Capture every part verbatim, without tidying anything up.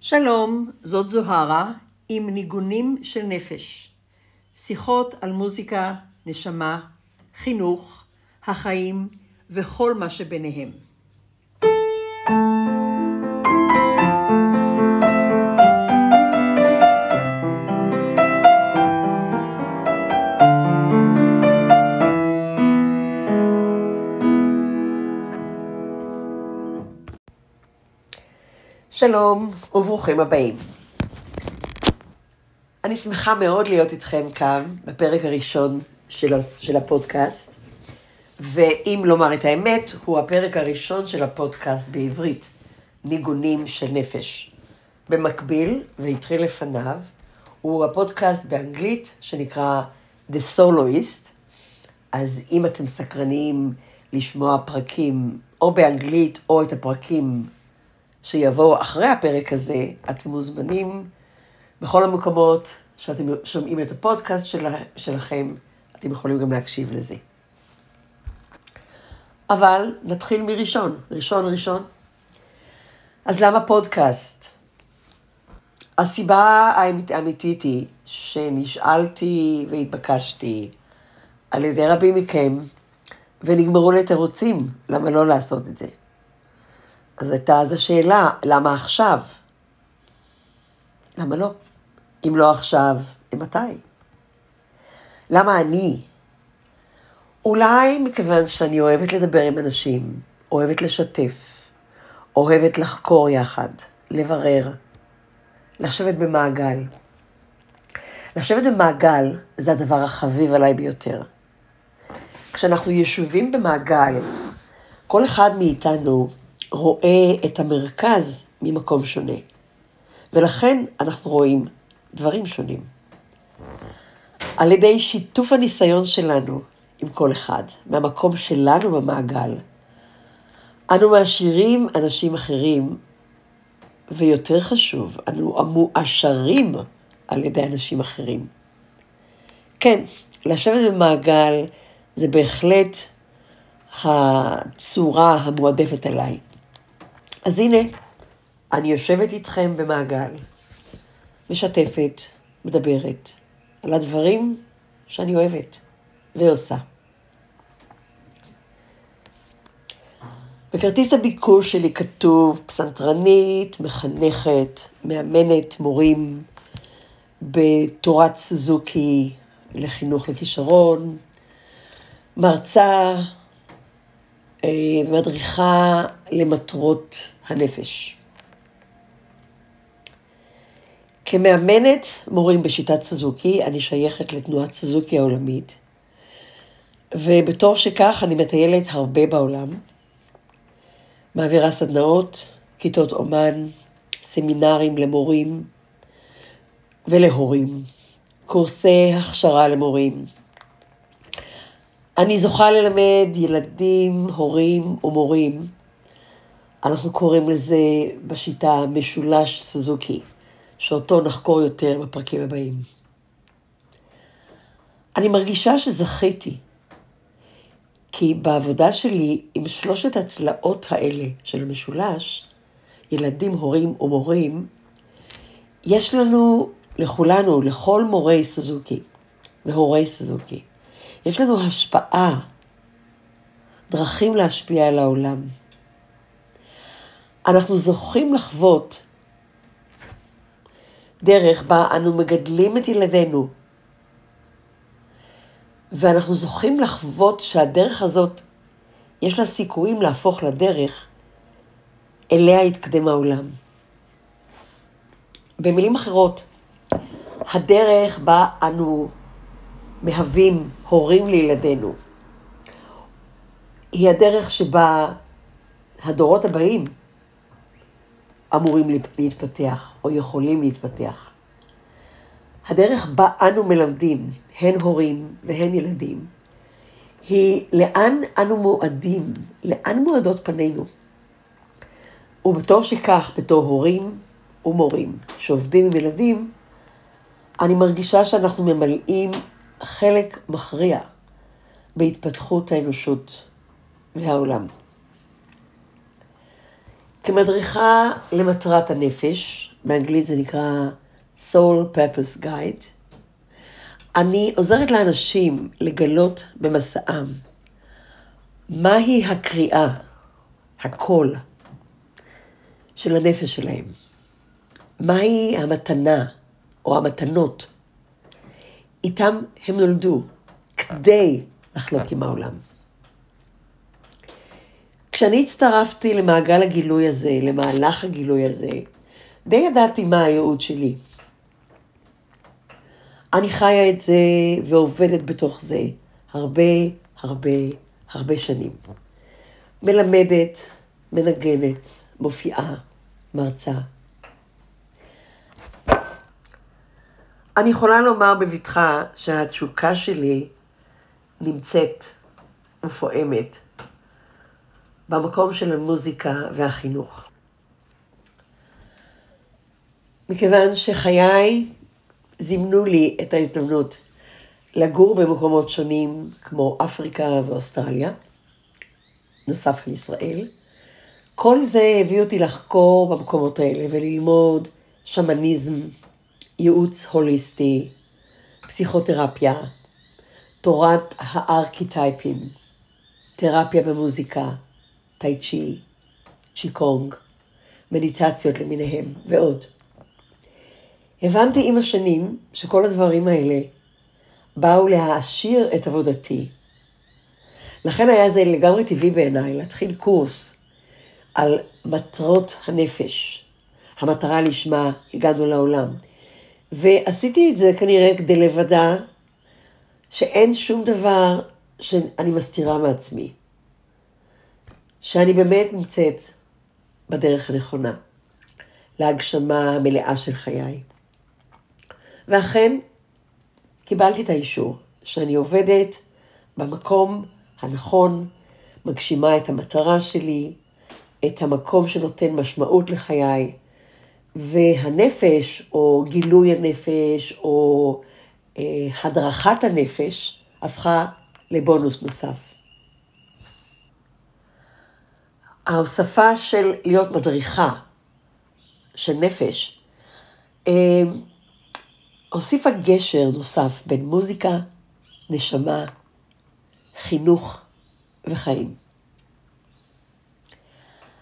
שלום, זאת זוהרה עם ניגונים של נפש. שיחות על מוזיקה, נשמה, חינוך, החיים וכל מה שביניהם. שלום וברוכים הבאים. אני שמחה מאוד להיות איתכם כאן בפרק הראשון של, של הפודקאסט, ואם לומר את האמת, הוא הפרק הראשון של הפודקאסט בעברית, ניגונים של נפש. במקביל, והתחיל לפניו, הוא הפודקאסט באנגלית שנקרא The Soloist, אז אם אתם סקרניים לשמוע פרקים או באנגלית או את הפרקים שיבואו אחרי הפרק הזה, אתם מוזמנים בכל המקומות שאתם שומעים את הפודקאסט של, שלכם, אתם יכולים גם להקשיב לזה. אבל נתחיל מראשון, ראשון ראשון. אז למה פודקאסט? הסיבה האמיתית היא שנשאלתי והתבקשתי על ידי רבים מכם, ונגמרו לי תירוצים, למה לא לעשות את זה? אז הייתה אז השאלה, למה עכשיו? למה לא? אם לא עכשיו, מתי? למה אני? אולי מכיוון שאני אוהבת לדבר עם אנשים, אוהבת לשתף, אוהבת לחקור יחד, לברר, לשבת במעגל. לשבת במעגל זה הדבר החביב עליי ביותר. כשאנחנו יושבים במעגל, כל אחד מאיתנו רואה את המרכז ממקום שונה, ולכן אנחנו רואים דברים שונים. על ידי שיתוף הניסיון שלנו עם כל אחד, מהמקום שלנו במעגל, אנו מעשירים אנשים אחרים, ויותר חשוב, אנו מועשרים על ידי אנשים אחרים. כן, לשבת במעגל זה בהחלט הצורה המועדפת עליי. אז הנה, אני יושבת איתכם במעגל, משתפת, מדברת, על הדברים שאני אוהבת ועושה. בכרטיס הביקוש שלי כתוב פסנתרנית, מחנכת, מאמנת, מורים, בתורת סוזוקי לחינוך לכישרון, מרצה, מדריכה למטרות הנפש. כמאמנת מורים בשיטת סוזוקי, אני שייכת לתנועת סוזוקי העולמית, ובתור שכך אני מטיילת הרבה בעולם, מעבירה סדנאות, כיתות אומן, סמינרים למורים ולהורים, קורסי הכשרה למורים. אני זוכה ללמד ילדים, הורים ומורים. אנחנו קוראים לזה בשיטה משולש סוזוקי, שאותו נחקור יותר בפרקים הבאים. אני מרגישה שזכיתי, כי בעבודה שלי עם שלושת הצלעות האלה של המשולש, ילדים, הורים ומורים, יש לנו, לכולנו, לכל מורי סוזוקי והורי סוזוקי, יש לנו השפעה, דרכים להשפיע על העולם. אנחנו זוכים לחוות דרך בה אנו מגדלים את ילדינו, ואנחנו זוכים לחוות שהדרך הזאת יש לה סיכויים להפוך לדרך אליה יתקדם העולם. במילים אחרות, הדרך בה אנו מהווים הורים לילדינו, היא הדרך שבה הדורות הבאים אמורים להתפתח או יכולים להתפתח. הדרך בה אנו מלמדים, הן הורים והן ילדים, היא לאן אנו מועדים, לאן מועדות פנינו. ובתור שכך, בתור הורים ומורים שעובדים עם ילדים, אני מרגישה שאנחנו ממלאים חלק מכריע בהתפתחות האנושות והעולם. כמדריכה למטרת הנפש באנגלית זה נקרא Soul Purpose Guide. אני עוזרת לאנשים לגלות במסעם מהי הקריאה, הקול של הנפש שלהם, מהי המתנה או המתנות איתם הם נולדו כדי לחלוק עם העולם. כשאני הצטרפתי למעגל הגילוי הזה, למהלך הגילוי הזה, די ידעתי מה הייעוד שלי. אני חיה את זה ועובדת בתוך זה הרבה, הרבה, הרבה שנים. מלמדת, מנגנת, מופיעה, מרצה. אני יכולה לומר בבטחה שהתשוקה שלי נמצאת ופועמת במקום של המוזיקה והחינוך. מכיוון שחיי זימנו לי את ההזדמנות לגור במקומות שונים כמו אפריקה ואוסטרליה, נוסף על ישראל, כל זה הביא אותי לחקור במקומות האלה וללמוד שמניזם, ייעוץ הוליסטי, פסיכותרפיה, תורת הארכיטייפים, תרפיה במוזיקה, טייצ'י, צ'יקונג, מדיטציות למיניהם ועוד. הבנתי עם השנים שכל הדברים האלה באו להעשיר את עבודתי. לכן היה זה לגמרי טבעי בעיניי להתחיל קורס על מטרות הנפש, המטרה לשמה הגענו לעולם. ועשיתי את זה כנראה כדי לוודא שאין שום דבר שאני מסתירה מעצמי, שאני באמת נמצאת בדרך הנכונה, להגשמה המלאה של חיי. ואכן, קיבלתי את האישור שאני עובדת במקום הנכון, מגשימה את המטרה שלי, את המקום שנותן משמעות לחיי, והנפש, או גילוי הנפש, או אה, הדרכת הנפש, הפכה לבונוס נוסף. ההוספה של להיות מדריכה, של נפש, אה, הוסיפה גשר נוסף בין מוזיקה, נשמה, חינוך וחיים.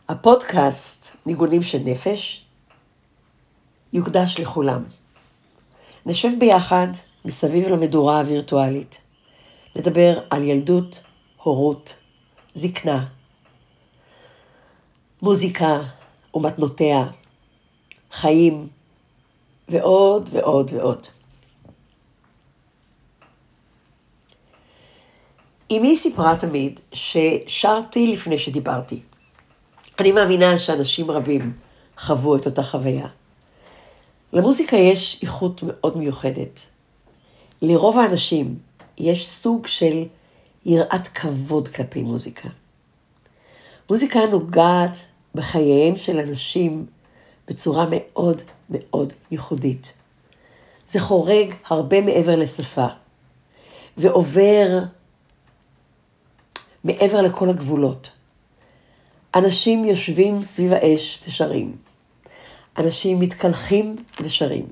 הפודקאסט, ניגונים של נפש, יוקדש לכולם. נשב ביחד מסביב למדורה הווירטואלית. נדבר על ילדות, הורות, זקנה, מוזיקה ומתנותיה, חיים ועוד ועוד ועוד. אמי סיפרה תמיד ששרתי לפני שדיברתי. אני מאמינה שאנשים רבים חוו את אותה חוויה. למוזיקה יש איכות מאוד מיוחדת. לרוב האנשים יש סוג של יראת כבוד כלפי מוזיקה. מוזיקה נוגעת בחייהם של אנשים בצורה מאוד מאוד ייחודית. זה חורג הרבה מעבר לשפה, ועובר מעבר לכל הגבולות. אנשים יושבים סביב האש ושרים. אנשים מתקלחים ושרים.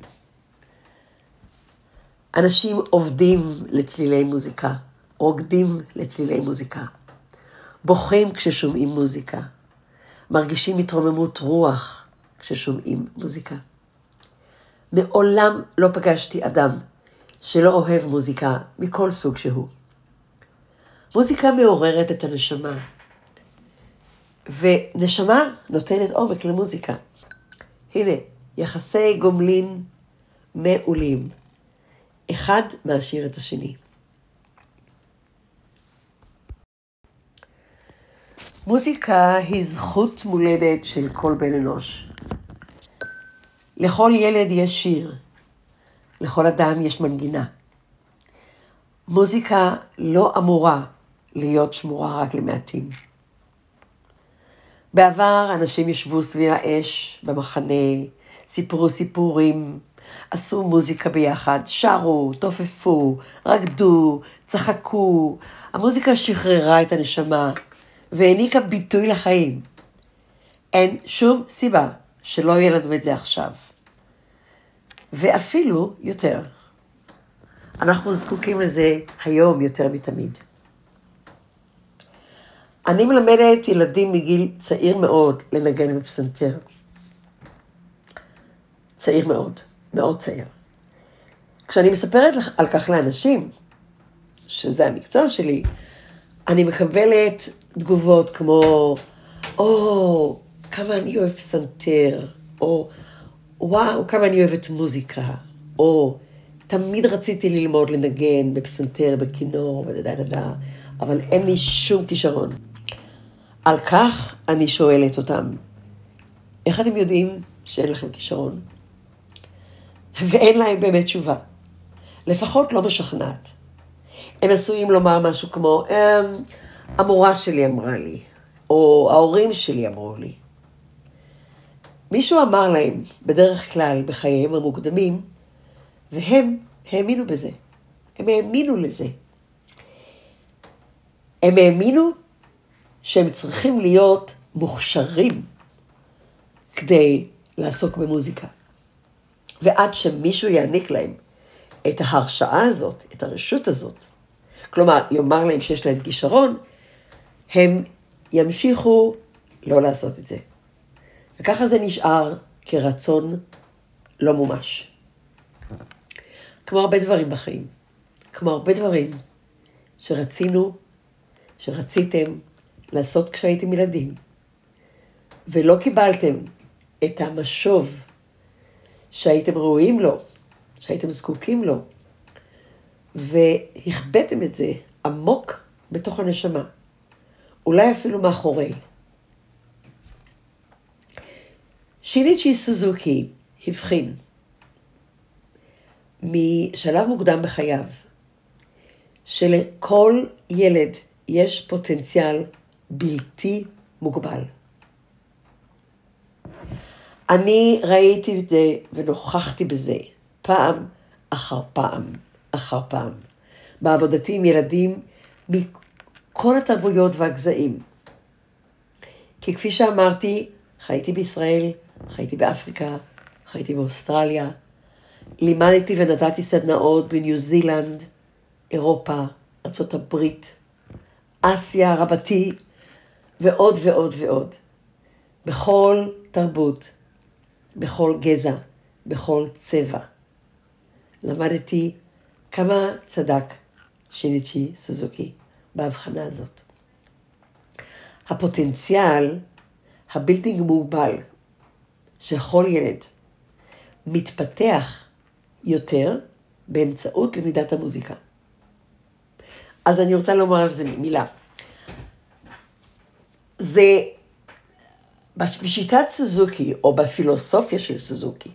אנשים עובדים לצלילי מוזיקה, רוקדים לצלילי מוזיקה, בוכים כששומעים מוזיקה, מרגישים מתרוממות רוח כששומעים מוזיקה. מעולם לא פגשתי אדם שלא אוהב מוזיקה מכל סוג שהוא. מוזיקה מעוררת את הנשמה, ונשמה נותנת עומק למוזיקה. הנה, יחסי גומלין מעולים. אחד מעשיר את השני. מוזיקה היא זכות מולדת של כל בן אנוש. לכל ילד יש שיר. לכל אדם יש מנגינה. מוזיקה לא אמורה להיות שמורה רק למעטים. בעבר אנשים ישבו סביב האש במחנה, סיפרו סיפורים, עשו מוזיקה ביחד, שרו, תופפו, רקדו, צחקו. המוזיקה שחררה את הנשמה והעניקה ביטוי לחיים. אין שום סיבה שלא יהיה לנו את זה עכשיו. ואפילו יותר. אנחנו זקוקים לזה היום יותר מתמיד. אני מלמדת ילדים מגיל צעיר מאוד לנגן בפסנתר. צעיר מאוד, מאוד צעיר. כשאני מספרת על כך לאנשים, שזה המקצוע שלי, אני מקבלת תגובות כמו, או, כמה אני אוהב פסנתר, או, וואו, כמה אני אוהבת מוזיקה, או, תמיד רציתי ללמוד לנגן בפסנתר, בכינור, ודדדדדדד, אבל אין לי שום כישרון. על כך אני שואלת אותם, איך אתם יודעים שאין לכם כישרון? ואין להם באמת תשובה. לפחות לא משכנעת. הם עשויים לומר משהו כמו, המורה שלי אמרה לי, או ההורים שלי אמרו לי. מישהו אמר להם, בדרך כלל בחייהם המוקדמים, והם האמינו בזה. הם האמינו לזה. הם האמינו שהם צריכים להיות מוכשרים כדי לעסוק במוזיקה. ועד שמישהו יעניק להם את ההרשאה הזאת, את הרשות הזאת, כלומר, יאמר להם שיש להם כישרון, הם ימשיכו לא לעשות את זה. וככה זה נשאר כרצון לא מומש. כמו הרבה דברים בחיים, כמו הרבה דברים שרצינו, שרציתם לעשות כשהייתם ילדים, ולא קיבלתם את המשוב שהייתם ראויים לו, שהייתם זקוקים לו, והכבדתם את זה עמוק בתוך הנשמה, אולי אפילו מאחורי. שיניצ'י סוזוקי הבחין משלב מוקדם בחייו, שלכל ילד יש פוטנציאל בלתי מוגבל. אני ראיתי את זה ונוכחתי בזה פעם אחר פעם אחר פעם. בעבודתי עם ילדים מכל התרבויות והגזעים. כי כפי שאמרתי, חייתי בישראל, חייתי באפריקה, חייתי באוסטרליה, לימדתי ונתתי סדנאות בניו זילנד, אירופה, ארצות הברית, אסיה רבתי, ועוד ועוד ועוד. בכל תרבות, בכל גזע, בכל צבע. למדתי כמה צדק שיניצ'י סוזוקי בהבחנה הזאת. הפוטנציאל הבלתי מוגבל שכל ילד מתפתח יותר באמצעות למידת המוזיקה. אז אני רוצה לומר על זה מילה. זה בשיטת סוזוקי, או בפילוסופיה של סוזוקי,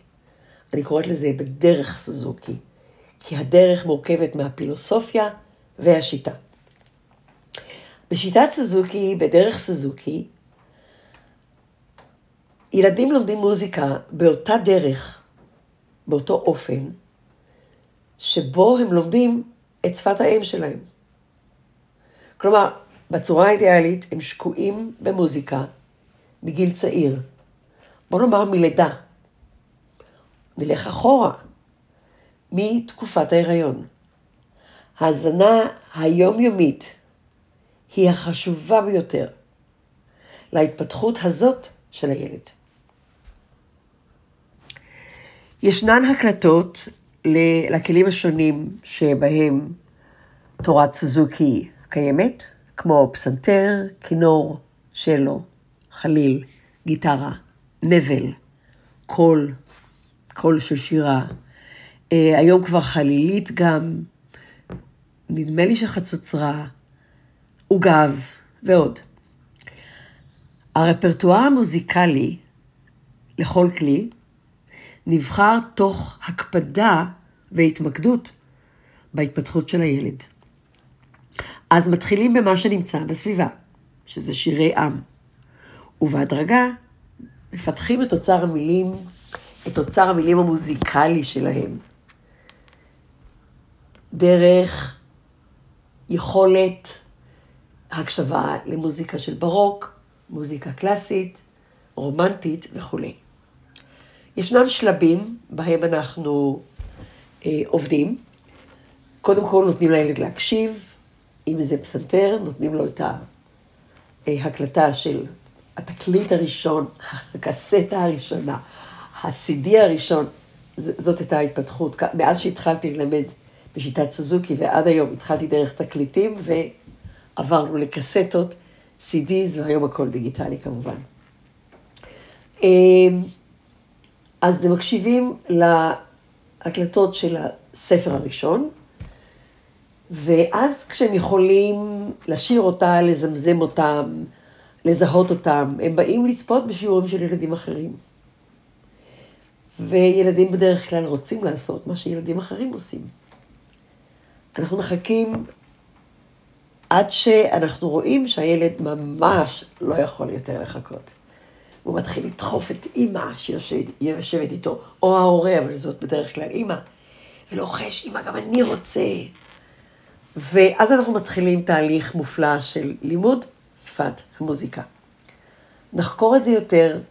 אני קוראת לזה בדרך סוזוקי, כי הדרך מורכבת מהפילוסופיה והשיטה. בשיטת סוזוקי, בדרך סוזוקי, ילדים לומדים מוזיקה באותה דרך, באותו אופן, שבו הם לומדים את שפת האם שלהם. כלומר, בצורה האידיאלית הם שקועים במוזיקה מגיל צעיר. בוא נאמר מלידה. נלך אחורה. מתקופת ההיריון. ההזנה היומיומית היא החשובה ביותר להתפתחות הזאת של הילד. ישנן הקלטות לכלים השונים שבהם תורת סוזוקי קיימת, כמו פסנתר, כינור, שלו, חליל, גיטרה, נבל, קול, קול של שירה. היום כבר חלילית גם, נדמה לי שחצוצרה, עוגב ועוד. הרפרטואר המוזיקלי לכל כלי נבחר תוך הקפדה והתמקדות בהתפתחות של הילד. אז מתחילים במה שנמצא בסביבה, שזה שירי עם. ובהדרגה מפתחים את אוצר המילים, את אוצר המילים המוזיקלי שלהם. דרך יכולת הקשבה למוזיקה של ברוק, מוזיקה קלאסית, רומנטית וכו'. ישנם שלבים בהם אנחנו אה, עובדים. קודם כל נותנים לילד להקשיב, אם זה פסנתר, נותנים לו את ההקלטה של התקליט הראשון, הקסטה הראשונה, הסידי הראשון. זאת הייתה ההתפתחות. מאז שהתחלתי ללמד בשיטת סוזוקי ועד היום התחלתי דרך תקליטים ועברנו לקסטות, סידיז, והיום הכל דיגיטלי כמובן. אז הם מקשיבים להקלטות של הספר הראשון, ואז כשהם יכולים לשיר אותה, לזמזם אותם, לזהות אותם, הם באים לצפות בשיעורים של ילדים אחרים. וילדים בדרך כלל רוצים לעשות מה שילדים אחרים עושים. אנחנו מחכים עד שאנחנו רואים שהילד ממש לא יכול יותר לחכות. הוא מתחיל לדחוף את אמא שיושבת איתו, או ההורה, אבל זאת בדרך כלל אמא, ולוחש, אמא, גם אני רוצה. ואז אנחנו מתחילים תהליך מופלא של לימוד שפת המוזיקה. נחקור את זה יותר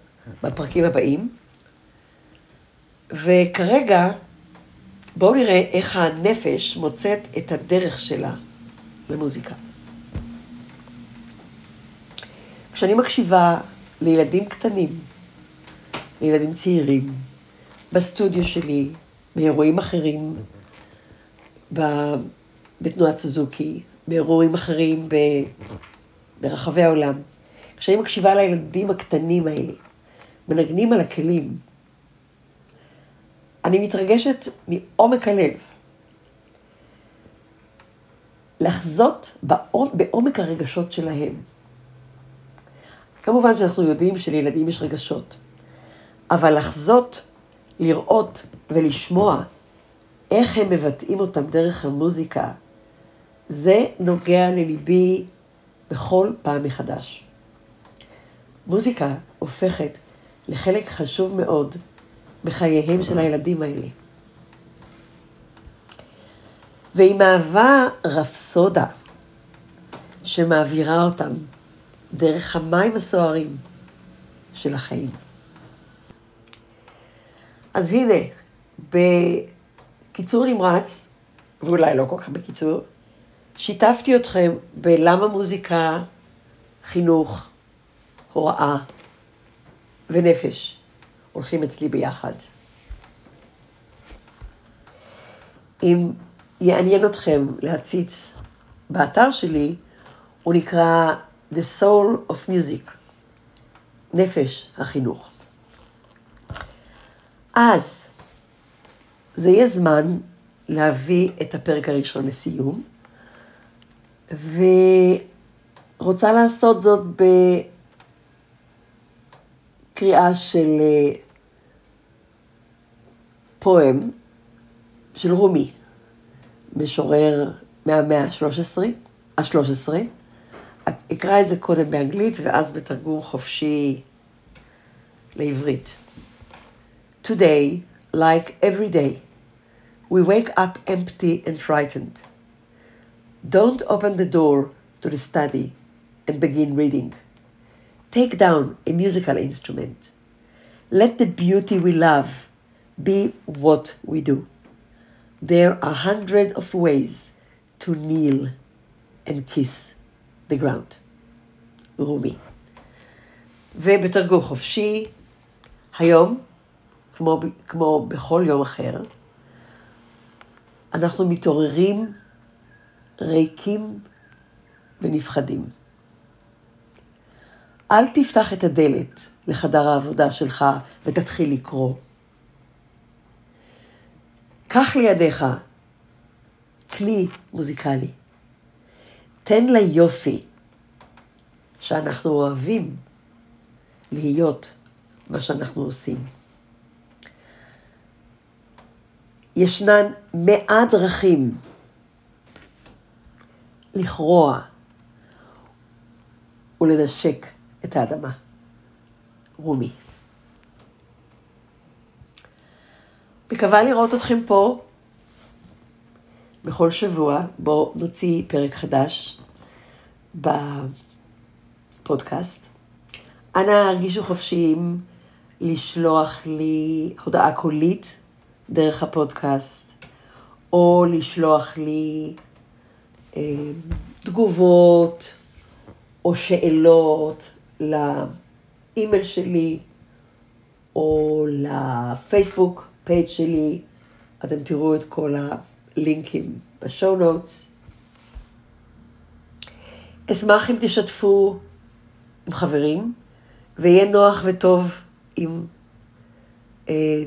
בפרקים הבאים, וכרגע בואו נראה איך הנפש מוצאת את הדרך שלה למוזיקה. כשאני מקשיבה לילדים קטנים, לילדים צעירים, בסטודיו שלי, באירועים אחרים, בתנועת סוזוקי, באירועים אחרים ברחבי העולם, כשאני מקשיבה לילדים הקטנים האלה, מנגנים על הכלים, אני מתרגשת מעומק הלב. לחזות בעומק הרגשות שלהם. כמובן שאנחנו יודעים שלילדים יש רגשות, אבל לחזות, לראות ולשמוע איך הם מבטאים אותם דרך המוזיקה, זה נוגע לליבי בכל פעם מחדש. מוזיקה הופכת לחלק חשוב מאוד בחייהם של הילדים האלה. והיא מהווה רפסודה שמעבירה אותם דרך המים הסוערים של החיים. אז הנה, בקיצור נמרץ, ואולי לא כל כך בקיצור, שיתפתי אתכם בלמה מוזיקה, חינוך, הוראה ונפש הולכים אצלי ביחד. אם יעניין אתכם להציץ באתר שלי, הוא נקרא The Soul of Music, נפש החינוך. אז זה יהיה זמן להביא את הפרק הראשון לסיום, ורוצה לעשות זאת בקריאה של פואם של רומי, משורר מהמאה ה-שלוש עשרה, ה-שלוש עשרה, אקרא את זה קודם באנגלית ואז בתרגום חופשי לעברית. Today, like every day, we wake up empty and frightened. Don't open the door to the study and begin reading. Take down a musical instrument. Let the beauty we love be what we do. There are hundreds of ways to kneel and kiss the ground. רומי. ובתרגום חופשי, היום, כמו, כמו בכל יום אחר, אנחנו מתעוררים ריקים ונפחדים. אל תפתח את הדלת לחדר העבודה שלך ותתחיל לקרוא. קח לידיך כלי מוזיקלי. תן ליופי שאנחנו אוהבים להיות מה שאנחנו עושים. ישנן מאה דרכים לכרוע ולנשק את האדמה. רומי. מקווה לראות אתכם פה בכל שבוע, בו נוציא פרק חדש בפודקאסט. אנא הרגישו חופשיים לשלוח לי הודעה קולית דרך הפודקאסט, או לשלוח לי אה, תגובות או שאלות לאימייל שלי, או לפייסבוק פייג' שלי. אתם תראו את כל הלינקים בשואו נוטס. אשמח אם תשתפו עם חברים, ויהיה נוח וטוב אם, אה,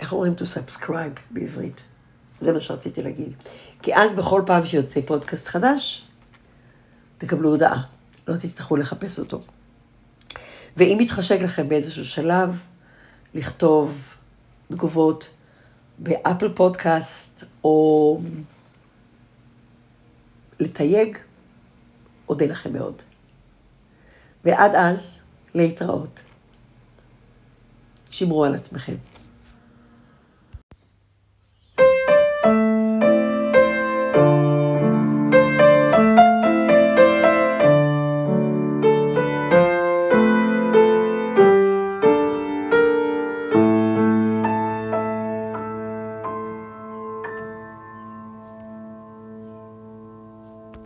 איך אומרים to subscribe בעברית? זה מה שרציתי להגיד. כי אז בכל פעם שיוצא פודקאסט חדש, תקבלו הודעה, לא תצטרכו לחפש אותו. ואם יתחשק לכם באיזשהו שלב, לכתוב תגובות באפל פודקאסט, או לתייג, אודה לכם מאוד. ועד אז, להתראות. שמרו על עצמכם.